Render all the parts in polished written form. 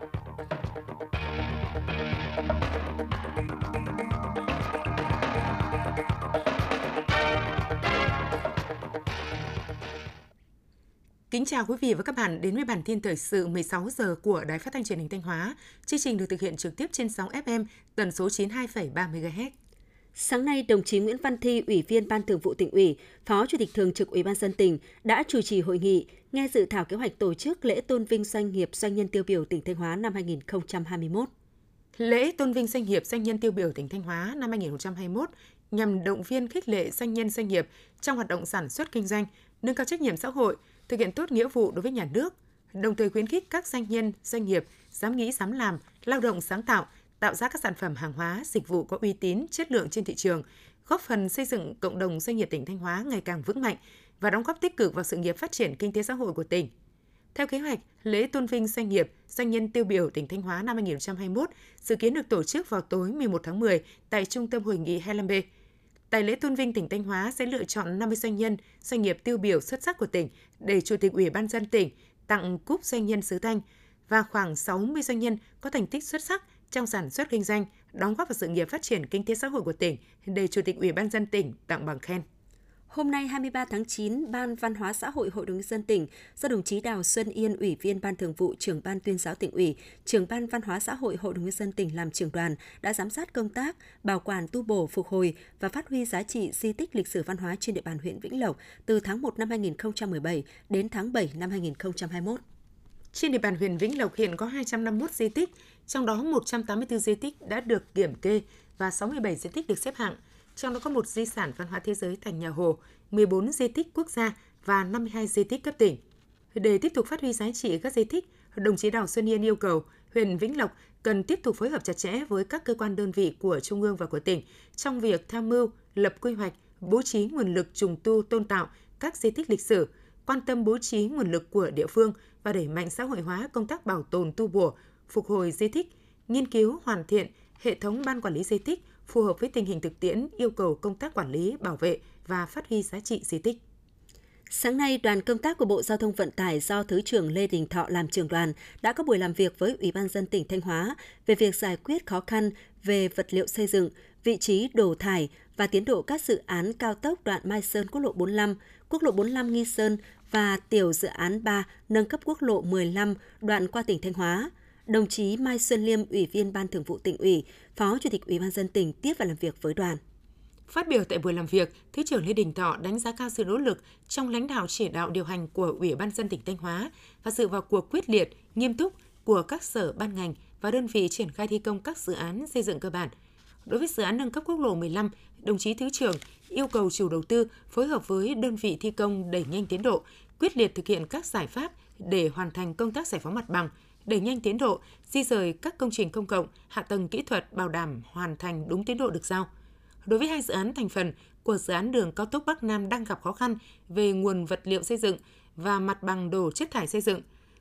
Kính chào quý vị và các bạn đến với bản tin thời sự 16 giờ của Đài Phát thanh Truyền hình Thanh Hóa. Chương trình được thực hiện trực tiếp trên sóng FM tần số 92,3 MHz. Sáng nay, đồng chí Nguyễn Văn Thi, Ủy viên Ban Thường vụ Tỉnh ủy, Phó Chủ tịch Thường trực Ủy ban nhân dân tỉnh đã chủ trì hội nghị nghe dự thảo kế hoạch tổ chức lễ tôn vinh doanh nghiệp doanh nhân tiêu biểu tỉnh Thanh Hóa năm 2021. Lễ tôn vinh doanh nghiệp doanh nhân tiêu biểu tỉnh Thanh Hóa năm 2021 nhằm động viên khích lệ doanh nhân doanh nghiệp trong hoạt động sản xuất kinh doanh, nâng cao trách nhiệm xã hội, thực hiện tốt nghĩa vụ đối với nhà nước, đồng thời khuyến khích các doanh nhân, doanh nghiệp dám nghĩ, dám làm, lao động sáng tạo, tạo ra các sản phẩm hàng hóa, dịch vụ có uy tín, chất lượng trên thị trường, góp phần xây dựng cộng đồng doanh nghiệp tỉnh Thanh Hóa ngày càng vững mạnh và đóng góp tích cực vào sự nghiệp phát triển kinh tế xã hội của tỉnh. Theo kế hoạch, lễ tôn vinh doanh nghiệp, doanh nhân tiêu biểu tỉnh Thanh Hóa năm 2021 dự kiến được tổ chức vào tối 11 tháng 10 tại Trung tâm Hội nghị 25B. Tại lễ tôn vinh tỉnh Thanh Hóa sẽ lựa chọn 50 doanh nhân, doanh nghiệp tiêu biểu xuất sắc của tỉnh để Chủ tịch Ủy ban nhân dân tỉnh tặng cúp doanh nhân xứ Thanh và khoảng 60 doanh nhân có thành tích xuất sắc trong sản xuất kinh doanh, đóng góp vào sự nghiệp phát triển kinh tế xã hội của tỉnh để Chủ tịch Ủy ban nhân dân tỉnh tặng bằng khen. Hôm nay 23 tháng 9, Ban Văn hóa Xã hội Hội đồng nhân dân tỉnh do đồng chí Đào Xuân Yên, Ủy viên Ban Thường vụ, Trưởng Ban Tuyên giáo Tỉnh ủy, Trưởng Ban Văn hóa Xã hội Hội đồng nhân dân tỉnh làm trưởng đoàn đã giám sát công tác bảo quản, tu bổ, phục hồi và phát huy giá trị di tích lịch sử văn hóa trên địa bàn huyện Vĩnh Lộc từ tháng 1 năm 2017 đến tháng 7 năm 2021. Trên địa bàn huyện Vĩnh Lộc hiện có 251 di tích, trong đó 184 di tích đã được kiểm kê và 67 di tích được xếp hạng. Trong đó có 1 di sản văn hóa thế giới thành nhà Hồ, 14 di tích quốc gia và 52 di tích cấp tỉnh. Để tiếp tục phát huy giá trị các di tích, đồng chí Đào Xuân Yên yêu cầu huyện Vĩnh Lộc cần tiếp tục phối hợp chặt chẽ với các cơ quan đơn vị của Trung ương và của tỉnh trong việc tham mưu, lập quy hoạch, bố trí nguồn lực trùng tu tôn tạo các di tích lịch sử, quan tâm bố trí nguồn lực của địa phương và đẩy mạnh xã hội hóa công tác bảo tồn tu bổ, phục hồi di tích, nghiên cứu hoàn thiện hệ thống ban quản lý di tích, phù hợp với tình hình thực tiễn, yêu cầu công tác quản lý, bảo vệ và phát huy giá trị di tích. Sáng nay, đoàn công tác của Bộ Giao thông Vận tải do Thứ trưởng Lê Đình Thọ làm trưởng đoàn đã có buổi làm việc với Ủy ban nhân dân tỉnh Thanh Hóa về việc giải quyết khó khăn về vật liệu xây dựng, vị trí đổ thải và tiến độ các dự án cao tốc đoạn Mai Sơn quốc lộ 45, quốc lộ 45 Nghi Sơn và tiểu dự án 3 nâng cấp quốc lộ 15 đoạn qua tỉnh Thanh Hóa. Đồng chí Mai Xuân Liêm, Ủy viên Ban Thường vụ Tỉnh ủy, Phó Chủ tịch Ủy ban nhân dân tỉnh tiếp và làm việc với đoàn. Phát biểu tại buổi làm việc, Thứ trưởng Lê Đình Thọ đánh giá cao sự nỗ lực trong lãnh đạo chỉ đạo điều hành của Ủy ban nhân dân tỉnh Thanh Hóa và sự vào cuộc quyết liệt, nghiêm túc của các sở ban ngành và đơn vị triển khai thi công các dự án xây dựng cơ bản. Đối với dự án nâng cấp quốc lộ 15, đồng chí Thứ trưởng yêu cầu chủ đầu tư phối hợp với đơn vị thi công đẩy nhanh tiến độ, quyết liệt thực hiện các giải pháp để hoàn thành công tác giải phóng mặt bằng, đẩy nhanh tiến độ, di rời các công trình công cộng, hạ tầng kỹ thuật bảo đảm hoàn thành đúng tiến độ được giao. Đối với 2 dự án thành phần của dự án đường cao tốc Bắc Nam đang gặp khó khăn về nguồn vật liệu xây dựng và mặt bằng đổ chất thải xây dựng,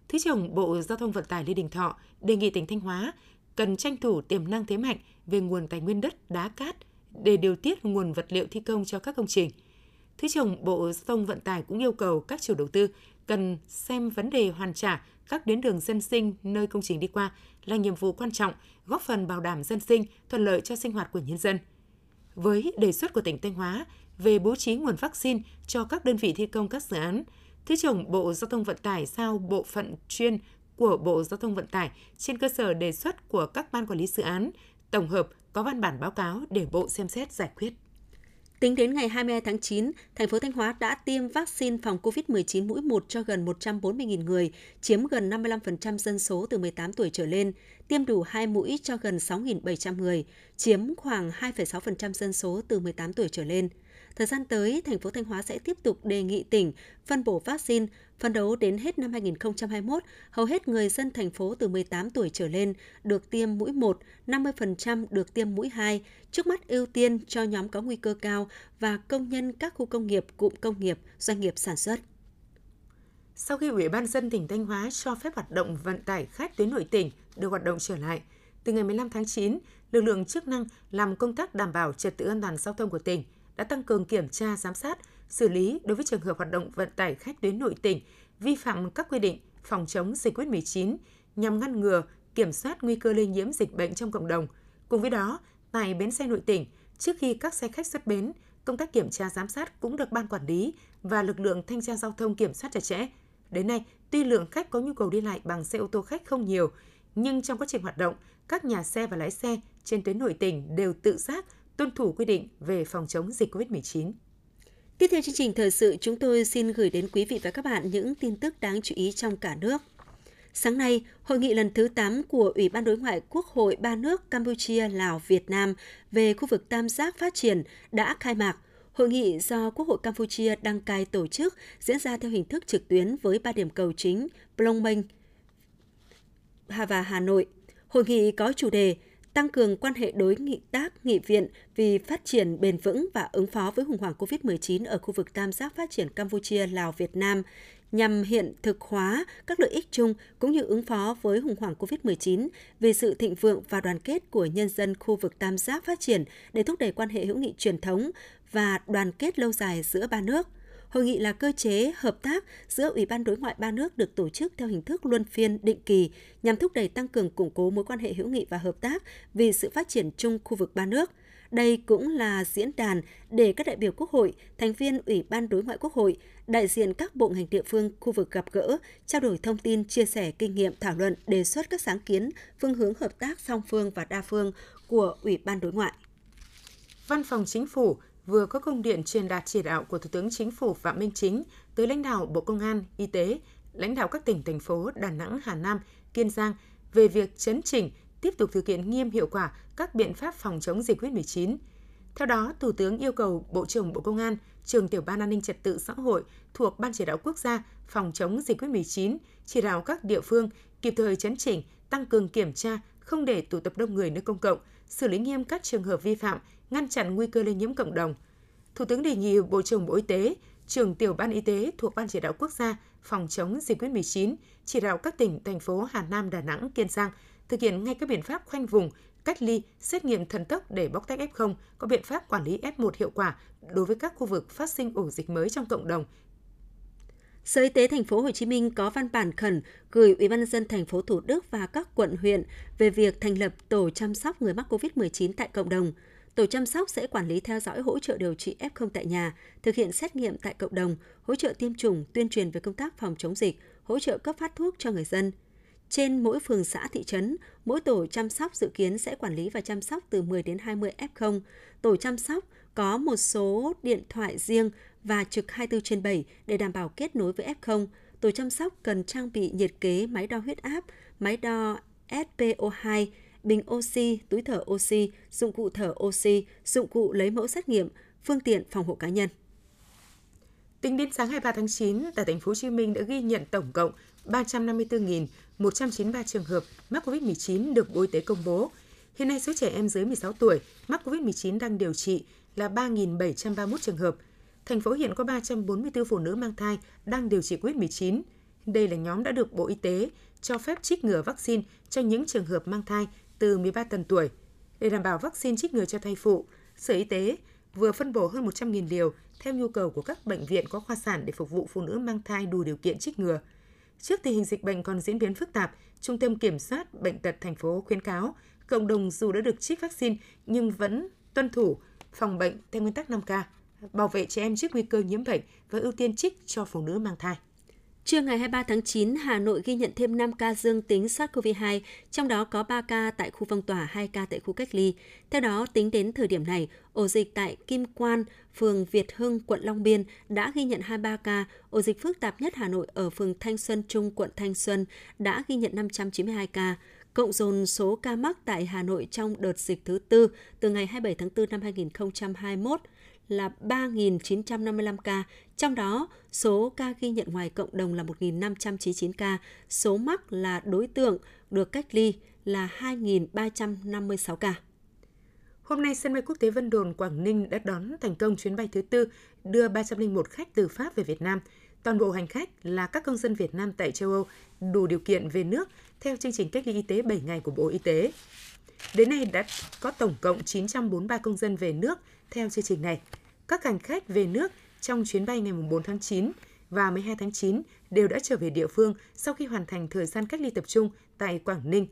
Thứ trưởng Bộ Giao thông Vận tải Lê Đình Thọ đề nghị tỉnh Thanh Hóa cần tranh thủ tiềm năng thế mạnh về nguồn tài nguyên đất, đá cát để điều tiết nguồn vật liệu thi công cho các công trình. Thứ trưởng Bộ Giao thông Vận tải cũng yêu cầu các chủ đầu tư cần xem vấn đề hoàn trả các tuyến đường dân sinh nơi công trình đi qua là nhiệm vụ quan trọng, góp phần bảo đảm dân sinh, thuận lợi cho sinh hoạt của nhân dân. Với đề xuất của tỉnh Thanh Hóa về bố trí nguồn vaccine cho các đơn vị thi công các dự án, Thứ trưởng Bộ Giao thông Vận tải giao bộ phận chuyên của Bộ Giao thông Vận tải trên cơ sở đề xuất của các ban quản lý dự án, tổng hợp có văn bản báo cáo để Bộ xem xét giải quyết. Tính đến ngày 22 tháng 9, thành phố Thanh Hóa đã tiêm vaccine phòng COVID-19 mũi 1 cho gần 140.000 người, chiếm gần 55% dân số từ 18 tuổi trở lên, tiêm đủ 2 mũi cho gần 6.700 người, chiếm khoảng 2,6% dân số từ 18 tuổi trở lên. Thời gian tới, thành phố Thanh Hóa sẽ tiếp tục đề nghị tỉnh phân bổ vaccine, phấn đấu đến hết năm 2021, hầu hết người dân thành phố từ 18 tuổi trở lên được tiêm mũi 1, 50% được tiêm mũi 2, trước mắt ưu tiên cho nhóm có nguy cơ cao và công nhân các khu công nghiệp, cụm công nghiệp, doanh nghiệp sản xuất. Sau khi Ủy ban nhân dân tỉnh Thanh Hóa cho phép hoạt động vận tải khách tuyến nội tỉnh được hoạt động trở lại, từ ngày 15 tháng 9, lực lượng chức năng làm công tác đảm bảo trật tự an toàn giao thông của tỉnh đã tăng cường kiểm tra, giám sát, xử lý đối với trường hợp hoạt động vận tải khách tuyến nội tỉnh vi phạm các quy định phòng chống dịch COVID-19 nhằm ngăn ngừa, kiểm soát nguy cơ lây nhiễm dịch bệnh trong cộng đồng. Cùng với đó, tại bến xe nội tỉnh, trước khi các xe khách xuất bến, công tác kiểm tra giám sát cũng được ban quản lý và lực lượng thanh tra giao thông kiểm soát chặt chẽ. Đến nay, tuy lượng khách có nhu cầu đi lại bằng xe ô tô khách không nhiều, nhưng trong quá trình hoạt động, các nhà xe và lái xe trên tuyến nội tỉnh đều tự giác tuân thủ quy định về phòng chống dịch COVID-19. Tiếp theo chương trình thời sự, chúng tôi xin gửi đến quý vị và các bạn những tin tức đáng chú ý trong cả nước. Sáng nay, hội nghị lần thứ 8 của Ủy ban Đối ngoại Quốc hội ba nước Campuchia, Lào, Việt Nam về khu vực tam giác phát triển đã khai mạc. Hội nghị do Quốc hội Campuchia đăng cai tổ chức diễn ra theo hình thức trực tuyến với 3 điểm cầu chính Phnom Penh và Hà Nội. Hội nghị có chủ đề tăng cường quan hệ đối tác nghị viện vì phát triển bền vững và ứng phó với khủng hoảng COVID-19 ở khu vực tam giác phát triển Campuchia, Lào, Việt Nam, nhằm hiện thực hóa các lợi ích chung cũng như ứng phó với khủng hoảng COVID-19 về sự thịnh vượng và đoàn kết của nhân dân khu vực tam giác phát triển để thúc đẩy quan hệ hữu nghị truyền thống và đoàn kết lâu dài giữa ba nước. Hội nghị là cơ chế hợp tác giữa Ủy ban Đối ngoại ba nước được tổ chức theo hình thức luân phiên định kỳ nhằm thúc đẩy tăng cường củng cố mối quan hệ hữu nghị và hợp tác vì sự phát triển chung khu vực ba nước. Đây cũng là diễn đàn để các đại biểu Quốc hội, thành viên Ủy ban Đối ngoại Quốc hội, đại diện các bộ ngành địa phương khu vực gặp gỡ, trao đổi thông tin, chia sẻ kinh nghiệm, thảo luận, đề xuất các sáng kiến, phương hướng hợp tác song phương và đa phương của Ủy ban Đối ngoại. Văn phòng Chính phủ vừa có công điện truyền đạt chỉ đạo của Thủ tướng Chính phủ Phạm Minh Chính tới lãnh đạo Bộ Công an, Y tế, lãnh đạo các tỉnh, thành phố Đà Nẵng, Hà Nam, Kiên Giang về việc chấn chỉnh, tiếp tục thực hiện nghiêm hiệu quả các biện pháp phòng chống dịch COVID-19. Theo đó, Thủ tướng yêu cầu Bộ trưởng Bộ Công an, Trưởng Tiểu ban An ninh Trật tự Xã hội thuộc Ban Chỉ đạo Quốc gia phòng chống dịch COVID-19 chỉ đạo các địa phương kịp thời chấn chỉnh, tăng cường kiểm tra, không để tụ tập đông người nơi công cộng, xử lý nghiêm các trường hợp vi phạm, ngăn chặn nguy cơ lây nhiễm cộng đồng. Thủ tướng đề nghị Bộ trưởng Bộ Y tế, Trưởng Tiểu ban Y tế thuộc Ban Chỉ đạo Quốc gia phòng chống dịch COVID-19 chỉ đạo các tỉnh, thành phố Hà Nam, Đà Nẵng, Kiên Giang thực hiện ngay các biện pháp khoanh vùng, cách ly, xét nghiệm thần tốc để bóc tách F0, có biện pháp quản lý F1 hiệu quả đối với các khu vực phát sinh ổ dịch mới trong cộng đồng. Sở Y tế Thành phố Hồ Chí Minh có văn bản khẩn gửi Ủy ban nhân dân thành phố Thủ Đức và các quận huyện về việc thành lập tổ chăm sóc người mắc COVID-19 tại cộng đồng. Tổ chăm sóc sẽ quản lý, theo dõi, hỗ trợ điều trị F0 tại nhà, thực hiện xét nghiệm tại cộng đồng, hỗ trợ tiêm chủng, tuyên truyền về công tác phòng chống dịch, hỗ trợ cấp phát thuốc cho người dân. Trên mỗi phường xã thị trấn, mỗi tổ chăm sóc dự kiến sẽ quản lý và chăm sóc từ 10 đến 20 F0. Tổ chăm sóc có một số điện thoại riêng và trực 24/7 để đảm bảo kết nối với F0. Tổ chăm sóc cần trang bị nhiệt kế, máy đo huyết áp, máy đo SPO2, bình oxy, túi thở oxy, dụng cụ thở oxy, dụng cụ lấy mẫu xét nghiệm, phương tiện phòng hộ cá nhân. Tính đến sáng 23 tháng 9, tại thành phố Hồ Chí Minh đã ghi nhận tổng cộng 354.193 trường hợp mắc COVID-19 được Bộ Y tế công bố. Hiện nay, số trẻ em dưới 16 tuổi mắc COVID-19 đang điều trị là 3.731 trường hợp. Thành phố hiện có 344 phụ nữ mang thai đang điều trị COVID-19. Đây là nhóm đã được Bộ Y tế cho phép trích ngừa vaccine cho những trường hợp mang thai từ 13 tuần tuổi. Để đảm bảo vaccine trích ngừa cho thai phụ, Sở Y tế vừa phân bổ hơn 100.000 liều theo nhu cầu của các bệnh viện có khoa sản để phục vụ phụ nữ mang thai đủ điều kiện trích ngừa. Trước tình hình dịch bệnh còn diễn biến phức tạp, Trung tâm Kiểm soát Bệnh tật thành phố khuyến cáo cộng đồng dù đã được trích vaccine nhưng vẫn tuân thủ phòng bệnh theo nguyên tắc 5K, bảo vệ trẻ em trước nguy cơ nhiễm bệnh và ưu tiên trích cho phụ nữ mang thai. Trưa ngày 23 tháng 9, Hà Nội ghi nhận thêm 5 ca dương tính SARS-CoV-2, trong đó có 3 ca tại khu phong tỏa, 2 ca tại khu cách ly. Theo đó, tính đến thời điểm này, ổ dịch tại Kim Quan, phường Việt Hưng, quận Long Biên đã ghi nhận 23 ca. Ổ dịch phức tạp nhất Hà Nội ở phường Thanh Xuân Trung, quận Thanh Xuân đã ghi nhận 592 ca. Cộng dồn số ca mắc tại Hà Nội trong đợt dịch thứ 4 từ ngày 27 tháng 4 năm 2021 là 3.955 ca, trong đó số ca ghi nhận ngoài cộng đồng là 1.599 ca, số mắc là đối tượng được cách ly là 2.356 ca. Hôm nay, sân bay quốc tế Vân Đồn, Quảng Ninh đã đón thành công chuyến bay thứ 4 đưa 301 khách từ Pháp về Việt Nam. Toàn bộ hành khách là các công dân Việt Nam tại châu Âu đủ điều kiện về nước theo chương trình cách ly y tế 7 ngày của Bộ Y tế. Đến nay đã có tổng cộng 943 công dân về nước theo chương trình này. Các hành khách về nước trong chuyến bay ngày 4 tháng 9 và 12 tháng 9 đều đã trở về địa phương sau khi hoàn thành thời gian cách ly tập trung tại Quảng Ninh.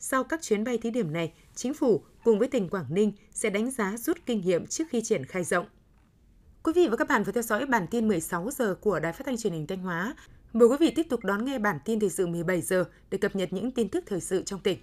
Sau các chuyến bay thí điểm này, Chính phủ cùng với tỉnh Quảng Ninh sẽ đánh giá rút kinh nghiệm trước khi triển khai rộng. Quý vị và các bạn vừa theo dõi bản tin 16 giờ của Đài Phát thanh Truyền hình Thanh Hóa. Mời quý vị tiếp tục đón nghe bản tin thời sự 17 giờ để cập nhật những tin tức thời sự trong tỉnh.